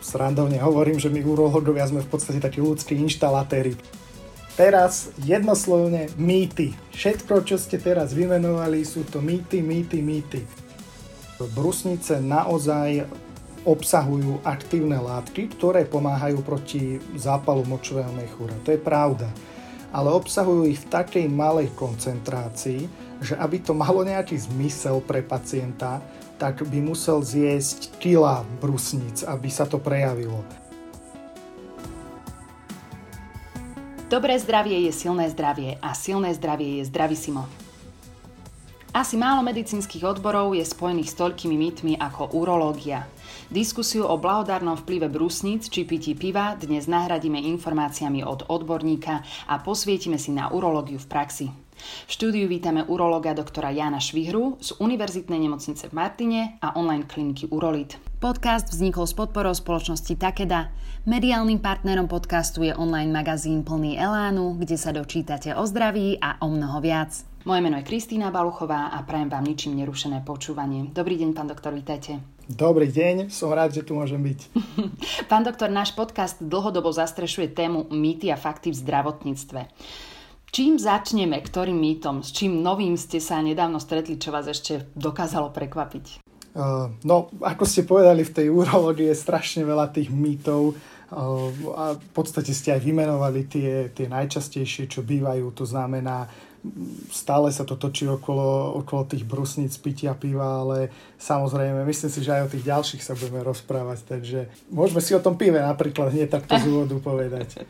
srandovne hovorím, že my urológovia sme v podstate takí ľudskí inštalatéri. Teraz jednoslovne mýty. Všetko, čo ste teraz vymenovali, sú to mýty. Brusnice naozaj obsahujú aktívne látky, ktoré pomáhajú proti zápalu močového mechúra. To je pravda. Ale obsahujú ich v takej malej koncentrácii, že aby to malo nejaký zmysel pre pacienta, tak by musel zjesť kila brusníc, aby sa to prejavilo. Dobré zdravie je silné zdravie a silné zdravie je Zdravý Simo. Asi málo medicínskych odborov je spojených s toľkými mýtmi ako urológia. Diskusiu o blahodárnom vplyve brúsnic či pití piva dnes nahradíme informáciami od odborníka a posvietime si na urológiu v praxi. V štúdiu vítame urológa doktora Jana Švihru z Univerzitnej nemocnice v Martine a online kliniky Urolit. Podcast vznikol s podporou spoločnosti Takeda. Mediálnym partnerom podcastu je online magazín Plný elánu, kde sa dočítate o zdraví a o mnoho viac. Moje meno je Kristýna Baluchová a prajem vám ničím nerušené počúvanie. Dobrý deň, pán doktor, vítajte. Dobrý deň, som rád, že tu môžem byť. Pán doktor, náš podcast dlhodobo zastrešuje tému mýty a fakty v zdravotníctve. Čím začneme, ktorým mýtom, s čím novým ste sa nedávno stretli, čo vás ešte dokázalo prekvapiť? No, ako ste povedali, v tej urológii je strašne veľa tých mýtov a v podstate ste aj vymenovali tie najčastejšie, čo bývajú. To znamená, stále sa to točí okolo tých brusníc, pitia piva, ale samozrejme, myslím si, že aj o tých ďalších sa budeme rozprávať, takže môžeme si o tom pive napríklad nie takto z úvodu povedať.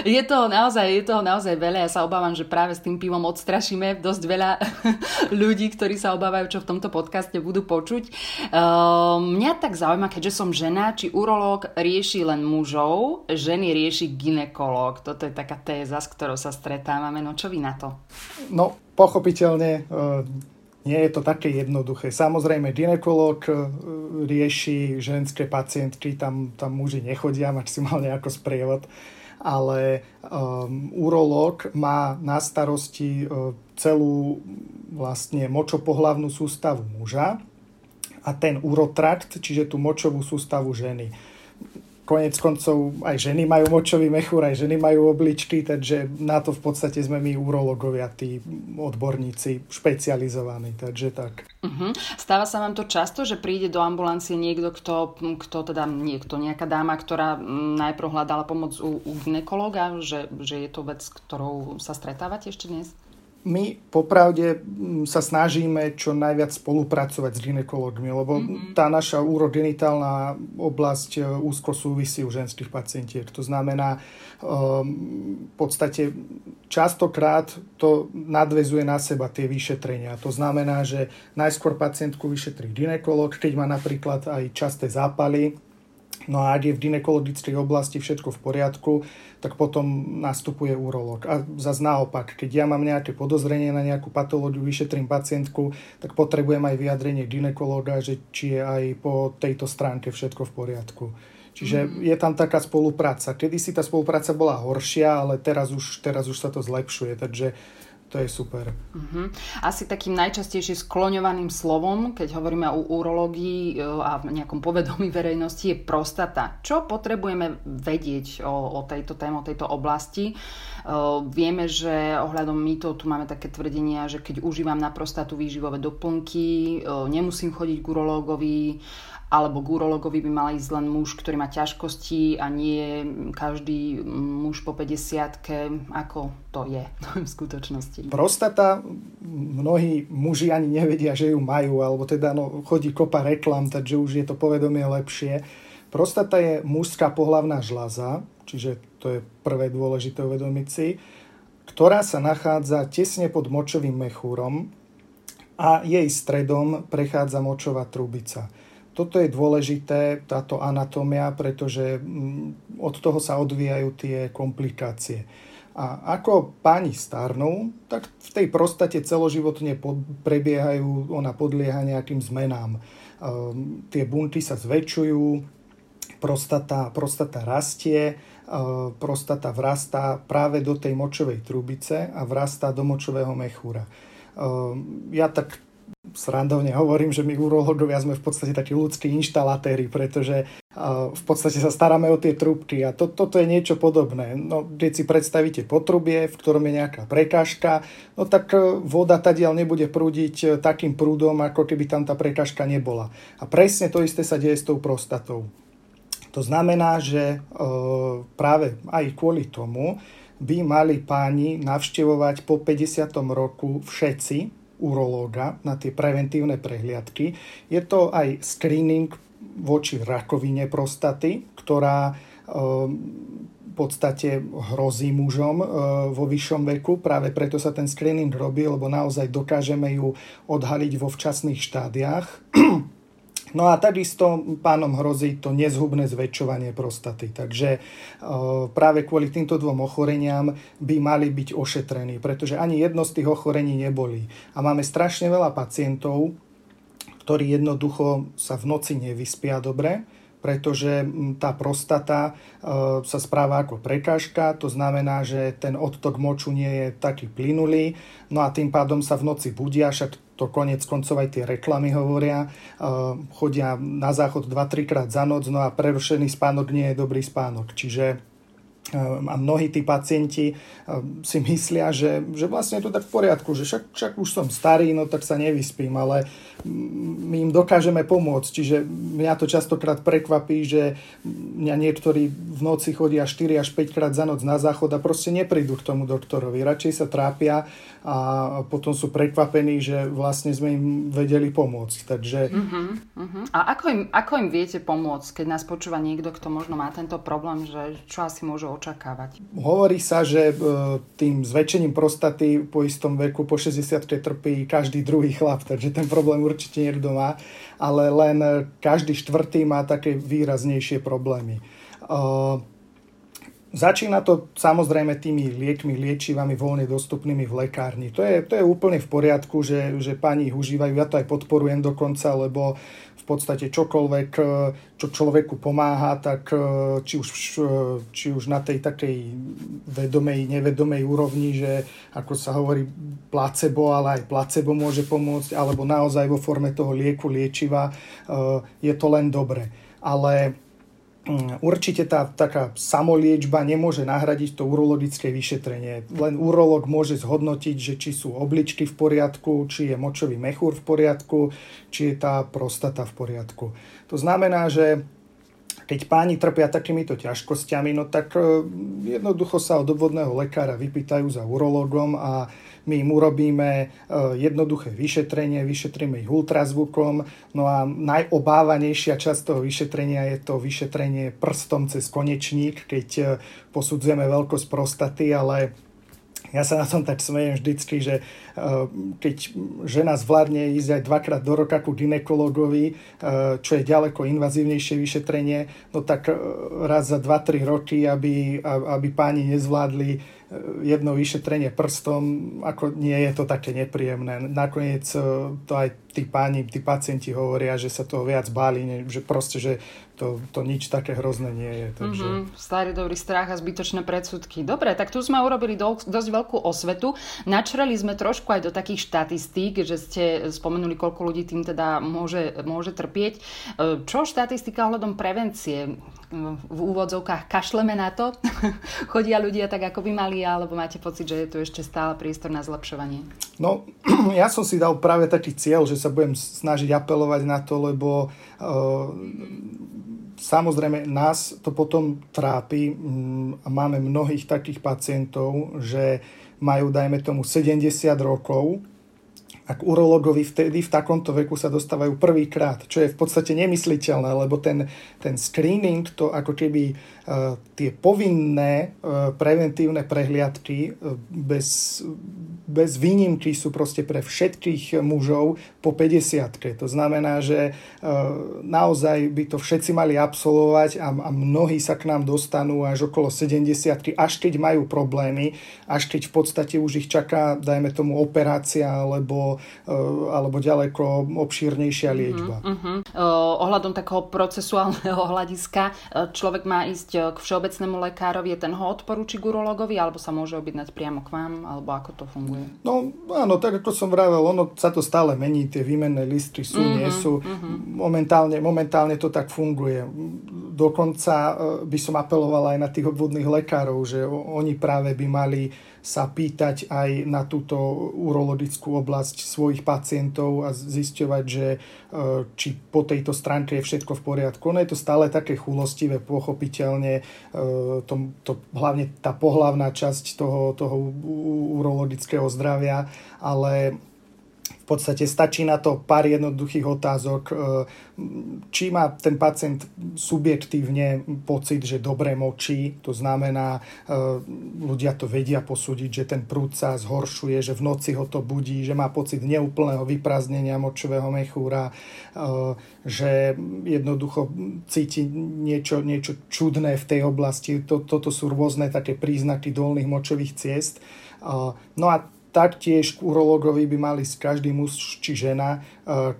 Je toho naozaj veľa. Ja sa obávam, že práve s tým pivom odstrašíme dosť veľa ľudí, ktorí sa obávajú, čo v tomto podcaste budú počuť. Mňa tak zaujíma, keďže som žena, či urológ rieši len mužov, ženy rieši gynekológ. Toto je taká téza, s ktorou sa stretávame. No čo vy na to? No, pochopiteľne nie je to také jednoduché. Samozrejme, gynekológ rieši ženské pacientky, tam muži nechodia, maximálne ako sprievod. Ale urológ má na starosti celú vlastne močopohlavnú sústavu muža a ten urotrakt, čiže tú močovú sústavu ženy. Koniec koncov aj ženy majú močový mechúr, aj ženy majú obličky, takže na to v podstate sme my urológovia, tí odborníci špecializovaní, takže tak. Stáva sa vám to často, že príde do ambulancie niekto, nejaká dáma, ktorá najprv hľadala pomoc u gynekológa, že je to vec, ktorou sa stretávate ešte dnes? My popravde sa snažíme čo najviac spolupracovať s gynekológmi, lebo tá naša urogenitálna oblasť úzko súvisí u ženských pacientiek. To znamená, v podstate častokrát to nadväzuje na seba tie vyšetrenia. To znamená, že najskôr pacientku vyšetrí gynekológ, keď má napríklad aj časté zápaly. No a ak je v gynekologickej oblasti všetko v poriadku, tak potom nastupuje urológ. A zas naopak, keď ja mám nejaké podozrenie na nejakú patológiu, vyšetrím pacientku, tak potrebujem aj vyjadrenie gynekológa, že či je aj po tejto stránke všetko v poriadku. Čiže je tam taká spolupráca. Kedysi tá spolupráca bola horšia, ale teraz už sa to zlepšuje, takže to je super. Asi takým najčastejšie skloňovaným slovom, keď hovoríme o urológii a v nejakom povedomí verejnosti, je prostata. Čo potrebujeme vedieť o tejto téme, o tejto oblasti? Vieme, že ohľadom mýtov tu máme také tvrdenia, že keď užívam na prostatu výživové doplnky, nemusím chodiť k urológovi, alebo k urológovi by mal ísť len muž, ktorý má ťažkosti a nie každý muž po 50-ke. Ako to je v skutočnosti? Prostata, mnohí muži ani nevedia, že ju majú, alebo teda chodí kopa reklam, takže už je to povedomie lepšie. Prostata je mužská pohlavná žľaza, čiže to je prvé dôležité uvedomiť si, ktorá sa nachádza tesne pod močovým mechúrom a jej stredom prechádza močová trubica. Toto je dôležité, táto anatómia, pretože od toho sa odvíjajú tie komplikácie. A ako páni starnú, tak v tej prostate celoživotne prebiehajú, ona podlieha nejakým zmenám. Tie bunty sa zväčšujú, prostata rastie, prostata vrastá práve do tej močovej trubice a vrastá do močového mechúra. Ja tak srandovne hovorím, že my urológovia sme v podstate takí ľudskí inštalatéri, pretože v podstate sa staráme o tie trúbky a toto je niečo podobné. No, keď si predstavíte potrubie, v ktorom je nejaká prekážka, no tak voda tadiaľ nebude prúdiť takým prúdom, ako keby tam tá prekážka nebola. A presne to isté sa deje s tou prostatou. To znamená, že práve aj kvôli tomu by mali páni navštevovať po 50. roku všetci urológa na tie preventívne prehliadky. Je to aj screening voči rakovine prostaty, ktorá v podstate hrozí mužom vo vyššom veku. Práve preto sa ten screening robí, lebo naozaj dokážeme ju odhaliť vo včasných štádiách. No a takisto pánom hrozí to nezhubné zväčšovanie prostaty. Takže práve kvôli týmto dvom ochoreniam by mali byť ošetrení, pretože ani jedno z tých ochorení nebolí. A máme strašne veľa pacientov, ktorí jednoducho sa v noci nevyspia dobre, pretože tá prostata sa správa ako prekážka, to znamená, že ten odtok moču nie je taký plynulý, no a tým pádom sa v noci budia, však to koniec koncov aj tie reklamy hovoria, chodia na záchod 2-3 krát za noc, no a prerušený spánok nie je dobrý spánok, čiže a mnohí tí pacienti si myslia, že vlastne je to tak v poriadku, že však už som starý, no tak sa nevyspím, ale my im dokážeme pomôcť. Čiže mňa to častokrát prekvapí, že mňa niektorí v noci chodia 4 až 5 krát za noc na záchod a proste neprídu k tomu doktorovi. Radšej sa trápia a potom sú prekvapení, že vlastne sme im vedeli pomôcť. Takže... A ako im viete pomôcť, keď nás počúva niekto, kto možno má tento problém, že čo asi môže očakávať? Hovorí sa, že tým zväčšením prostaty po istom veku, po 60-ke trpí každý druhý chlap, takže ten problém určite niekto má, ale len každý štvrtý má také výraznejšie problémy. Začína to samozrejme tými liekmi, liečivami voľne dostupnými v lekárni. To je úplne v poriadku, že páni ich užívajú. Ja to aj podporujem dokonca, lebo v podstate čokoľvek, čo človeku pomáha, tak či už na tej takej vedomej, nevedomej úrovni, že ako sa hovorí placebo, ale aj placebo môže pomôcť, alebo naozaj vo forme toho lieku, liečiva, je to len dobre. Ale... určite tá taká samoliečba nemôže nahradiť to urologické vyšetrenie. Len urológ môže zhodnotiť, že či sú obličky v poriadku, či je močový mechúr v poriadku, či je tá prostata v poriadku. To znamená, že keď páni trpia takýmito ťažkosťami, no tak jednoducho sa od obvodného lekára vypýtajú za urológom a my im urobíme jednoduché vyšetrenie, vyšetríme ich ultrazvukom. No a najobávanejšia časť toho vyšetrenia je to vyšetrenie prstom cez konečník, keď posudzujeme veľkosť prostaty, ale... ja sa na tom tak smejem vždycky, že keď žena zvládne ísť aj dvakrát do roka ku gynekologovi, čo je ďaleko invazívnejšie vyšetrenie, no tak raz za 2-3 roky, aby páni nezvládli jedno vyšetrenie prstom, ako nie je to také nepríjemné. Nakoniec to aj tí pacienti hovoria, že sa toho viac báli, že proste, že to nič také hrozné nie je. Takže... starý dobrý strach a zbytočné predsudky. Dobre, tak tu sme urobili dosť veľkú osvetu. Načreli sme trošku aj do takých štatistík, že ste spomenuli, koľko ľudí tým teda môže trpieť. Čo štatistika ohľadom prevencie? V úvodzovkách kašleme na to? Chodia ľudia tak, ako by mali, alebo máte pocit, že je tu ešte stále priestor na zlepšovanie? No, ja som si dal práve taký cieľ, že sa budem snažiť apelovať na to, lebo samozrejme nás to potom trápi a máme mnohých takých pacientov, že majú, dajme tomu, 70 rokov, a k urológovi vtedy v takomto veku sa dostávajú prvýkrát, čo je v podstate nemysliteľné, lebo ten screening, to ako keby tie povinné preventívne prehliadky bez výnimky sú proste pre všetkých mužov po 50-ke. To znamená, že naozaj by to všetci mali absolvovať a mnohí sa k nám dostanú až okolo 70-ky, až keď majú problémy, až keď v podstate už ich čaká, dajme tomu, operácia alebo alebo ďaleko obšírnejšia liečba. Ohľadom takého procesuálneho hľadiska človek má ísť k všeobecnému lekárovi, ten ho odporúči k urológovi, alebo sa môže objednať priamo k vám, alebo ako to funguje? No áno, tak ako som vravel, ono sa to stále mení, tie výmenné listy sú, nie sú. Momentálne to tak funguje. Dokonca by som apeloval aj na tých obvodných lekárov, že oni práve by mali sa pýtať aj na túto urologickú oblasť svojich pacientov a zisťovať, že či po tejto stránke je všetko v poriadku. Ono je to stále také chulostivé, pochopiteľne. Hlavne tá pohlavná časť toho urologického zdravia, ale v podstate stačí na to pár jednoduchých otázok, či má ten pacient subjektívne pocit, že dobre močí, to znamená, ľudia to vedia posúdiť, že ten prúd sa zhoršuje, že v noci ho to budí, že má pocit neúplného vyprázdnenia močového mechúra, že jednoducho cíti niečo čudné v tej oblasti. Toto sú rôzne také príznaky dolných močových ciest. No a taktiež k urológovi by mali každý muž či žena,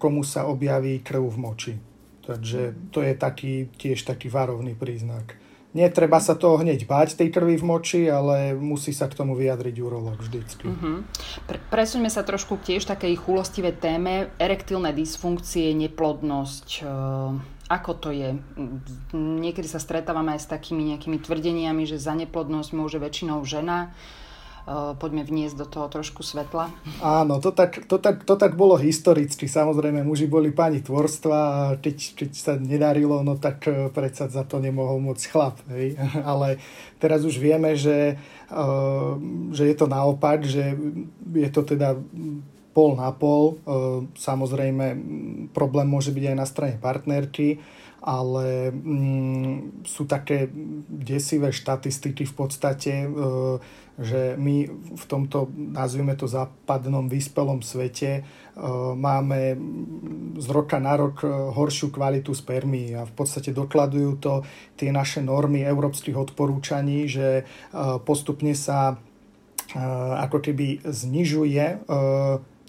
komu sa objaví krv v moči. Takže to je tiež taký varovný príznak. Netreba sa toho hneď báť, tej krvi v moči, ale musí sa k tomu vyjadriť urológ vždycky. Presuňme sa trošku k tiež takej chulostivé téme, erektilné dysfunkcie, neplodnosť. Ako to je? Niekedy sa stretávame aj s takými nejakými tvrdeniami, že za neplodnosť môže väčšinou žena. Poďme vniesť do toho trošku svetla. Áno, to tak bolo historicky. Samozrejme, muži boli páni tvorstva a keď sa nedarilo, no tak predsa za to nemohol moc chlap. Hej? Ale teraz už vieme, že je to naopak, že je to teda pol na pol. Samozrejme, problém môže byť aj na strane partnerky, ale sú také desivé štatistiky v podstate, že my v tomto, nazvime to, západnom vyspelom svete máme z roka na rok horšiu kvalitu spermií a v podstate dokladujú to tie naše normy európskych odporúčaní, že postupne sa ako keby znižuje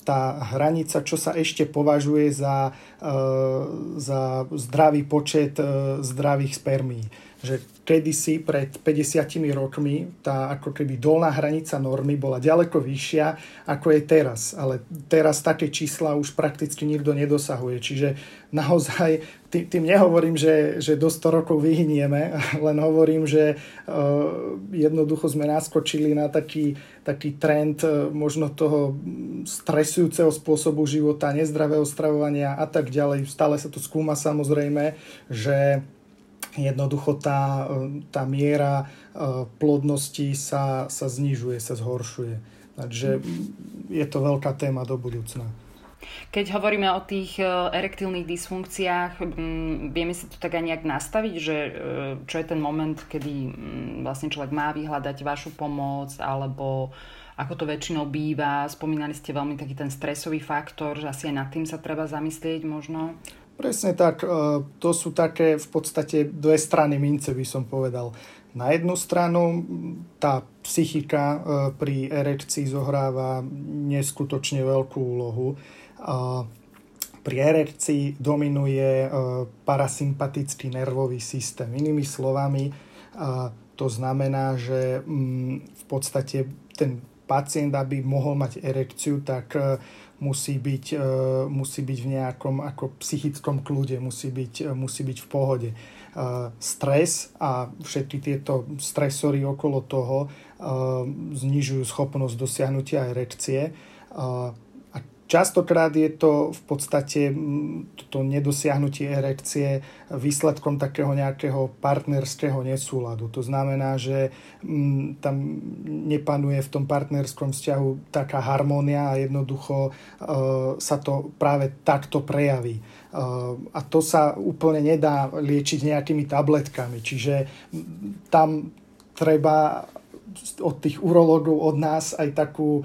tá hranica, čo sa ešte považuje za zdravý počet zdravých spermií. Že kedysi pred 50 rokmi tá ako keby dolná hranica normy bola ďaleko vyššia ako je teraz, ale teraz také čísla už prakticky nikto nedosahuje, čiže naozaj tým nehovorím, že do 100 rokov vyhynieme, len hovorím, že jednoducho sme naskočili na taký trend možno toho stresujúceho spôsobu života, nezdravého stravovania a tak ďalej. Stále sa to skúma, samozrejme, že jednoducho tá miera plodnosti sa znižuje, sa zhoršuje. Takže je to veľká téma do budúcna. Keď hovoríme o tých erektilných dysfunkciách, vieme si to tak aj nejak nastaviť, že čo je ten moment, kedy vlastne človek má vyhľadať vašu pomoc, alebo ako to väčšinou býva? Spomínali ste veľmi taký ten stresový faktor, že asi aj nad tým sa treba zamyslieť možno. Presne tak, to sú také v podstate dve strany mince, by som povedal. Na jednu stranu tá psychika pri erekcii zohráva neskutočne veľkú úlohu. Pri erekcii dominuje parasympatický nervový systém. Inými slovami, to znamená, že v podstate ten pacient, aby mohol mať erekciu, tak musí byť v nejakom ako psychickom kľude, musí byť v pohode. Stres a všetky tieto stresory okolo toho znižujú schopnosť dosiahnutia erekcie. A častokrát je to v podstate toto nedosiahnutie erekcie výsledkom takého nejakého partnerského nesúladu. To znamená, že tam nepanuje v tom partnerskom vzťahu taká harmónia a jednoducho sa to práve takto prejaví. A to sa úplne nedá liečiť nejakými tabletkami. Čiže tam treba od tých urológov, od nás aj takú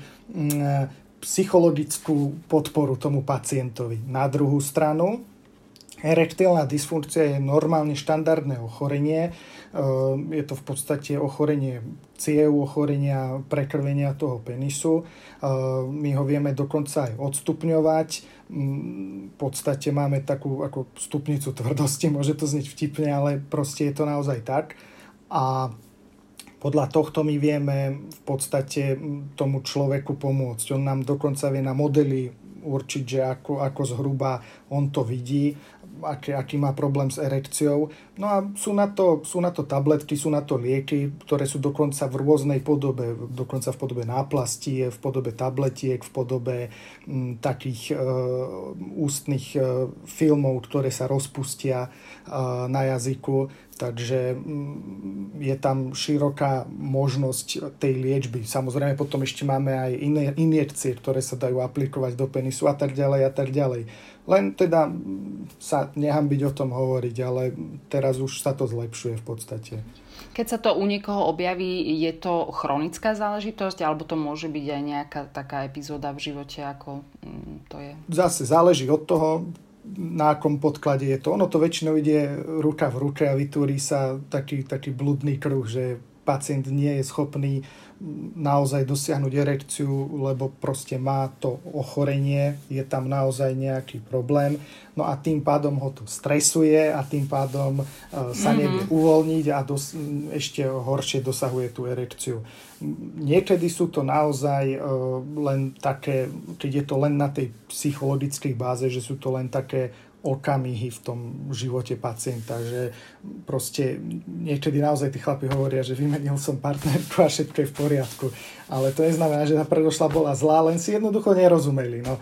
psychologickú podporu tomu pacientovi. Na druhú stranu Erektilná dysfunkcia je normálne štandardné ochorenie. Je to v podstate ochorenie ciev, ochorenia prekrvenia toho penisu. My ho vieme dokonca aj odstupňovať. V podstate máme takú ako stupnicu tvrdosti, môže to znieť vtipne, ale proste je to naozaj tak. A podľa tohto my vieme v podstate tomu človeku pomôcť. On nám dokonca vie na modely určiť, že ako zhruba on to vidí, aký má problém s erekciou. No a sú na to tabletky, sú na to lieky, ktoré sú dokonca v rôznej podobe, dokonca v podobe náplasti, v podobe tabletiek, v podobe takých ústnych filmov, ktoré sa rozpustia na jazyku. Takže je tam široká možnosť tej liečby. Samozrejme potom ešte máme aj iné injekcie, ktoré sa dajú aplikovať do penisu a tak ďalej a tak ďalej. Len teda sa nehanbiť o tom hovoriť, ale teraz už sa to zlepšuje v podstate. Keď sa to u niekoho objaví, je to chronická záležitosť alebo to môže byť aj nejaká taká epizóda v živote, ako to je? Zase záleží od toho, na akom podklade je to. Ono to väčšinou ide ruka v ruke a vytvorí sa taký bludný kruh, že pacient nie je schopný naozaj dosiahnuť erekciu, lebo proste má to ochorenie, je tam naozaj nejaký problém. No a tým pádom ho to stresuje a tým pádom sa nevie uvoľniť a ešte horšie dosahuje tú erekciu. Niekedy sú to naozaj len také, keď je to len na tej psychologickej báze, že sú to len také okamihy v tom živote pacienta, že proste niekedy naozaj tí chlapi hovoria, že vymenil som partnerku a všetko je v poriadku, ale to neznamená, že tá predošla bola zlá, len si jednoducho nerozumeli. No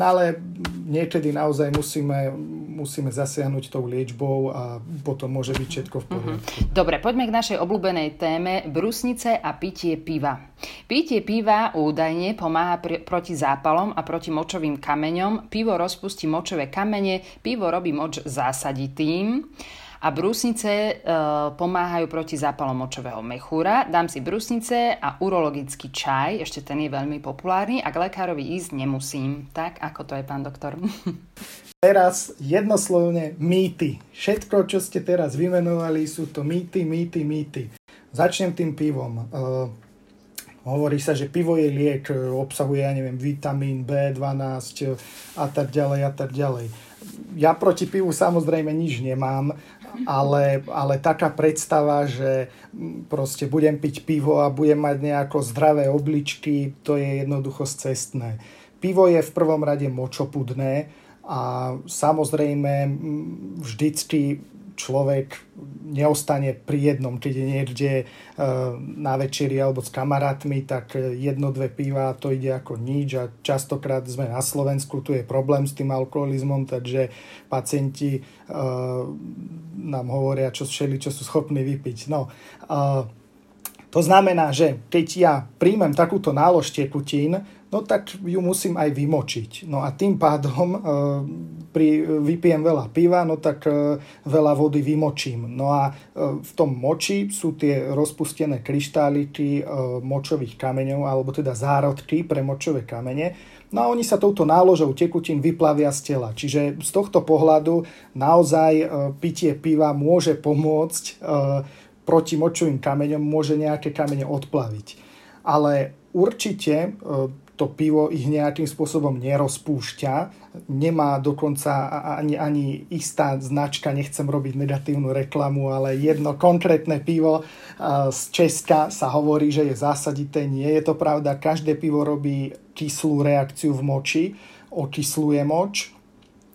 ale niekedy naozaj musíme zasiahnuť tou liečbou a potom môže byť všetko v poriadku. Dobre, poďme k našej obľúbenej téme brúsnice a pitie piva. Pitie piva údajne pomáha proti zápalom a proti močovým kameňom, pivo rozpustí močové kamene, pivo robí moč zásaditým a brúsnice pomáhajú proti zápalom močového mechúra. Dám si brúsnice a urologický čaj, ešte ten je veľmi populárny a k lekárovi ísť nemusím. Tak, ako to je, pán doktor? Teraz jednoslovne mýty. Všetko, čo ste teraz vymenovali, sú to mýty. Začnem tým pivom. Hovorí sa, že pivo je liek, obsahuje, vitamín B12 a tak ďalej. Ja proti pivu samozrejme nič nemám, ale taká predstava, že proste budem piť pivo a budem mať nejako zdravé obličky, to je jednoducho scestné. Pivo je v prvom rade močopudné a samozrejme vždycky človek neostane pri jednom, keď je niekde na večeri alebo s kamarátmi, tak jedno, dve piva, to ide ako nič a častokrát sme na Slovensku, tu je problém s tým alkoholizmom, takže pacienti nám hovoria, čo sú schopní vypiť. To znamená, že keď ja príjmem takúto nálož tekutín, no tak ju musím aj vymočiť. No a tým pádom vypijem veľa piva, no tak veľa vody vymočím. No a v tom moči sú tie rozpustené kryštáliky močových kameňov, alebo teda zárodky pre močové kamene. No a oni sa touto náložou tekutín vyplavia z tela. Čiže z tohto pohľadu naozaj pitie piva môže pomôcť proti močovým kameňom, môže nejaké kamene odplaviť. Ale určite to pivo ich nejakým spôsobom nerozpúšťa, nemá dokonca ani istá značka, nechcem robiť negatívnu reklamu, ale jedno konkrétne pivo z Česka sa hovorí, že je zásadité, nie je to pravda, každé pivo robí kyslú reakciu v moči, okysluje moč.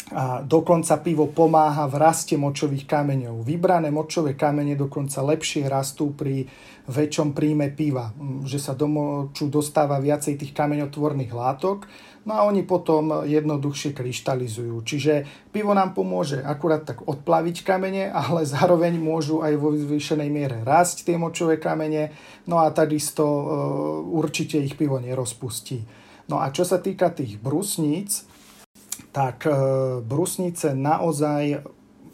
A dokonca pivo pomáha v raste močových kameňov. Vybrané močové kamene dokonca lepšie rastú pri väčšom príjme piva, že sa do moču dostáva viacej tých kameňotvorných látok, no a oni potom jednoduchšie kryštalizujú. Čiže pivo nám pomôže akurát tak odplaviť kamene, ale zároveň môžu aj vo zvýšenej miere rásť tie močové kamene, no a takisto určite ich pivo nerozpustí. No a čo sa týka tých brusníc, tak brusnice naozaj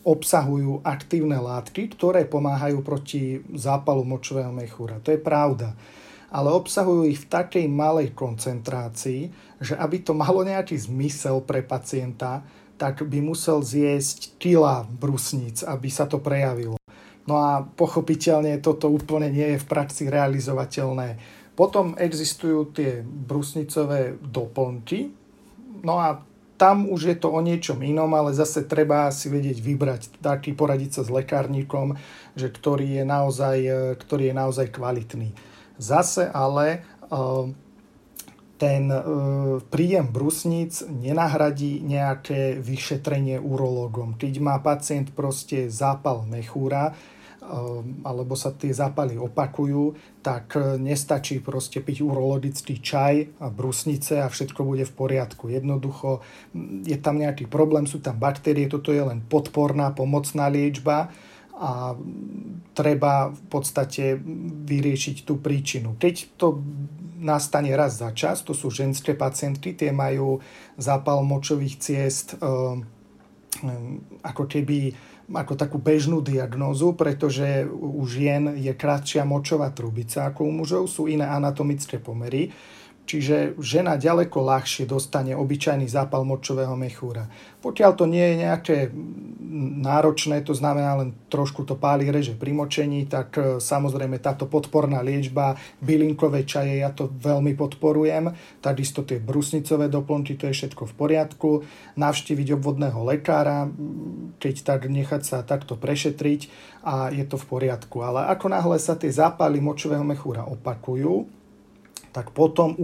obsahujú aktívne látky, ktoré pomáhajú proti zápalu močového mechúra. To je pravda. Ale obsahujú ich v takej malej koncentrácii, že aby to malo nejaký zmysel pre pacienta, tak by musel zjesť kila brusníc, aby sa to prejavilo. No a pochopiteľne toto úplne nie je v praxi realizovateľné. Potom existujú tie brusnicové doplnky, no a tam už je to o niečom inom, ale zase treba si vedieť vybrať, taký poradiť sa s lekárnikom, že ktorý je naozaj kvalitný. Zase ale ten príjem brusníc nenahradí nejaké vyšetrenie urológom. Keď má pacient proste zápal mechúra, alebo sa tie zápaly opakujú, tak nestačí proste piť urologický čaj a brusnice a všetko bude v poriadku. Jednoducho je tam nejaký problém, sú tam baktérie, toto je len podporná, pomocná liečba a treba v podstate vyriešiť tú príčinu. Keď to nastane raz za čas, to sú ženské pacientky, tie majú zápal močových ciest ako takú bežnú diagnózu, pretože u žien je kratšia močová trubica ako u mužov, sú iné anatomické pomery, čiže žena ďaleko ľahšie dostane obyčajný zápal močového mechúra. Pokiaľ to nie je nejaké náročné, to znamená len trošku to páli, reže pri močení, tak samozrejme táto podporná liečba, bylinkové čaje, ja to veľmi podporujem, takisto tie brusnicové doplnky, to je všetko v poriadku, navštíviť obvodného lekára, keď tak nechať sa takto prešetriť a je to v poriadku. Ale ako náhle sa tie zápaly močového mechúra opakujú, tak potom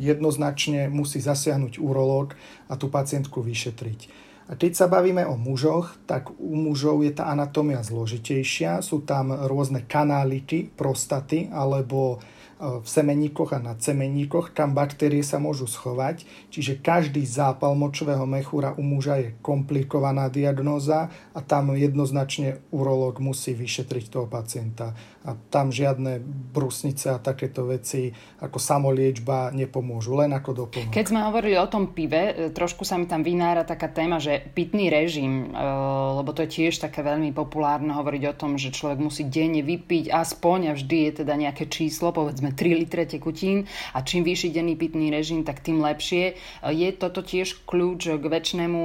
jednoznačne musí zasiahnuť urológ a tú pacientku vyšetriť. A keď sa bavíme o mužoch, tak u mužov je tá anatómia zložitejšia. Sú tam rôzne kanáliky, prostaty alebo v semeníkoch a nadsemeníkoch, kam baktérie sa môžu schovať. Čiže každý zápal močového mechúra u muža je komplikovaná diagnóza a tam jednoznačne urológ musí vyšetriť toho pacienta. A tam žiadne brusnice a takéto veci ako samoliečba nepomôžu, len ako doplnok. Keď sme hovorili o tom pive, trošku sa mi tam vynára taká téma, že pitný režim, lebo to je tiež také veľmi populárne hovoriť o tom, že človek musí denne vypiť aspoň a vždy je teda nejaké číslo, povedzme 3 litre tekutín a čím vyšší denný pitný režim, tak tým lepšie. Je toto tiež kľúč k väčšnému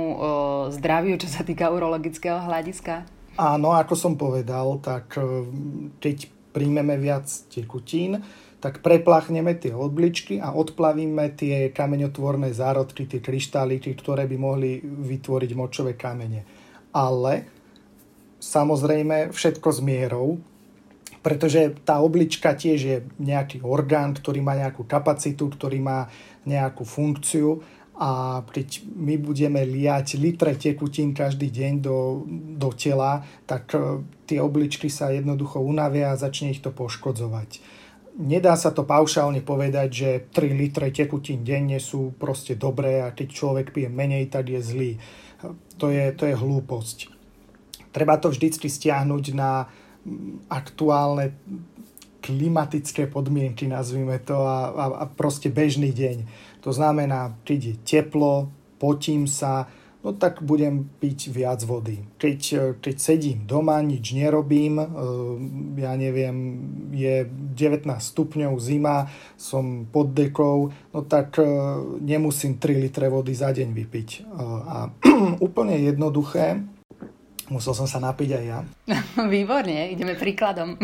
zdraviu, čo sa týka urologického hľadiska? Áno, ako som povedal, tak keď príjmeme viac tekutín, tak prepláchneme tie odbličky a odplavíme tie kameňotvorné zárodky, tie kryštáliky, ktoré by mohli vytvoriť močové kamene. Ale samozrejme všetko s mierou, pretože tá oblička tiež je nejaký orgán, ktorý má nejakú kapacitu, ktorý má nejakú funkciu a keď my budeme liať litre tekutín každý deň do tela, tak tie obličky sa jednoducho unavia a začne ich to poškodzovať. Nedá sa to paušálne povedať, že 3 litre tekutín denne sú proste dobré a keď človek pije menej, tak je zlý. To je hlúposť. Treba to vždycky stiahnuť na aktuálne klimatické podmienky, nazvime to, a proste bežný deň. To znamená, keď je teplo, potím sa, no tak budem piť viac vody. Keď sedím doma, nič nerobím, ja neviem, je 19 stupňov zima, som pod dekou, no tak nemusím 3 litre vody za deň vypiť. A úplne jednoduché, musel som sa napiť aj ja. Výborne, ideme príkladom.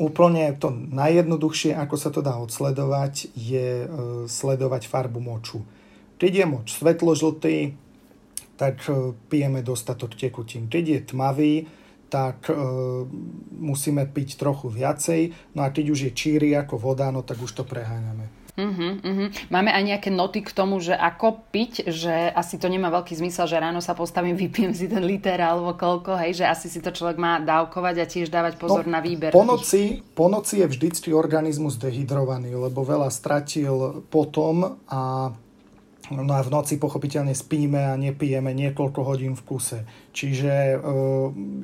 Úplne to najjednoduchšie, ako sa to dá odsledovať, je sledovať farbu moču. Keď je moč svetložltý, tak pijeme dostatok tekutín. Keď je tmavý, tak musíme piť trochu viacej. No a keď už je číri ako voda, no tak už to preháňame. Máme aj nejaké noty k tomu, že ako piť, že asi to nemá veľký zmysel, že ráno sa postavím, vypijem si ten liter alebo koľko, hej, že asi si to človek má dávkovať a tiež dávať pozor na výber. Po noci je vždycky organizmus dehydrovaný, lebo veľa stratil potom a v noci pochopiteľne spíme a nepijeme niekoľko hodín v kuse. Čiže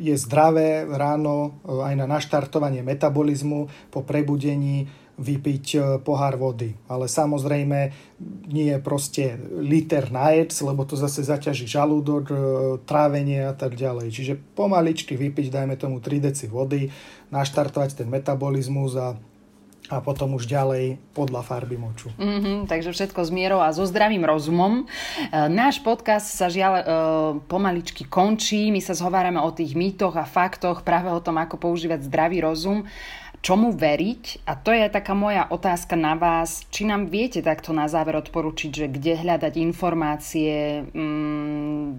je zdravé ráno aj na naštartovanie metabolizmu po prebudení vypiť pohár vody. Ale samozrejme nie je proste liter na jedz, lebo to zase zaťaží žalúdok, trávenie a tak ďalej. Čiže pomaličky vypiť, dajme tomu 3 dl vody, naštartovať ten metabolizmus a a potom už ďalej podľa farby moču. Takže všetko s mierou a so zdravým rozumom. Náš podcast sa žiaľ pomaličky končí. My sa zhovárame o tých mýtoch a faktoch, práve o tom, ako používať zdravý rozum, čomu veriť. A to je taká moja otázka na vás. Či nám viete takto na záver odporučiť, že kde hľadať informácie?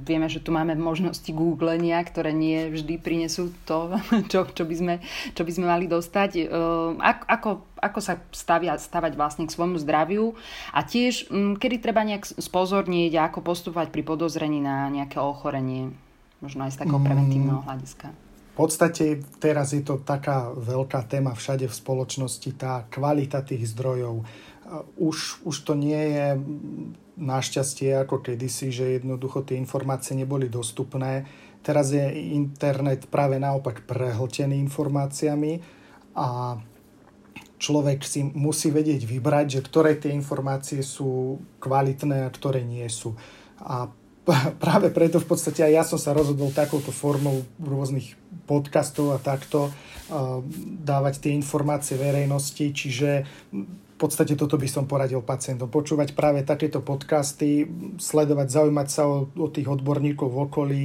Vieme, že tu máme možnosti googlenia, ktoré nie vždy prinesú to, čo by sme mali dostať. Ako sa stavať vlastne k svojmu zdraviu a tiež, kedy treba nejak spozornieť a ako postupovať pri podozrení na nejaké ochorenie, možno aj z takého preventívneho hľadiska. V podstate teraz je to taká veľká téma všade v spoločnosti, tá kvalita tých zdrojov. Už to nie je našťastie ako kedysi, že jednoducho tie informácie neboli dostupné. Teraz je internet práve naopak prehltený informáciami a človek si musí vedieť vybrať, že ktoré tie informácie sú kvalitné a ktoré nie sú. A práve preto v podstate aj ja som sa rozhodol takouto formou rôznych podcastov a takto dávať tie informácie verejnosti, čiže v podstate toto by som poradil pacientom. Počúvať práve takéto podcasty, sledovať, zaujímať sa o tých odborníkov v okolí,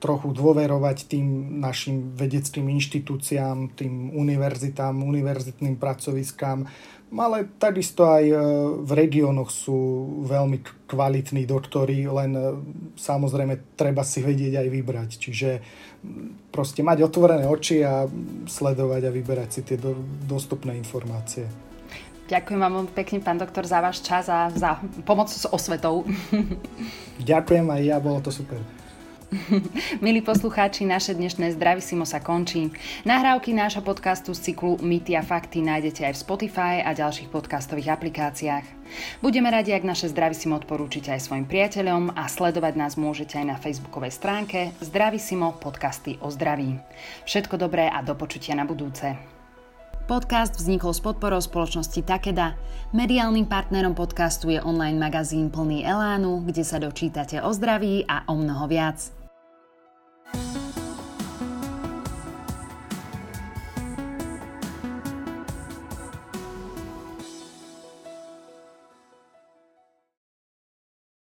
trochu dôverovať tým našim vedeckým inštitúciám, tým univerzitám, univerzitným pracoviskám, ale takisto aj v regiónoch sú veľmi kvalitní doktori, len samozrejme treba si vedieť aj vybrať. Čiže proste mať otvorené oči a sledovať a vyberať si tie dostupné informácie. Ďakujem vám pekne, pán doktor, za váš čas a za pomoc s osvetou. Ďakujem aj ja, bolo to super. Milí poslucháči, naše dnešné Zdravý Simo sa končí. Nahrávky nášho podcastu z cyklu Mýty a fakty nájdete aj v Spotify a ďalších podcastových aplikáciách. Budeme radi, ak naše Zdravý Simo odporúčite aj svojim priateľom a sledovať nás môžete aj na facebookovej stránke Zdravý Simo podcasty o zdraví. Všetko dobré a do počutia na budúce. Podcast vznikol s podporou spoločnosti Takeda. Mediálnym partnerom podcastu je online magazín Plný elánu, kde sa dočítate o zdraví a o mnoho viac.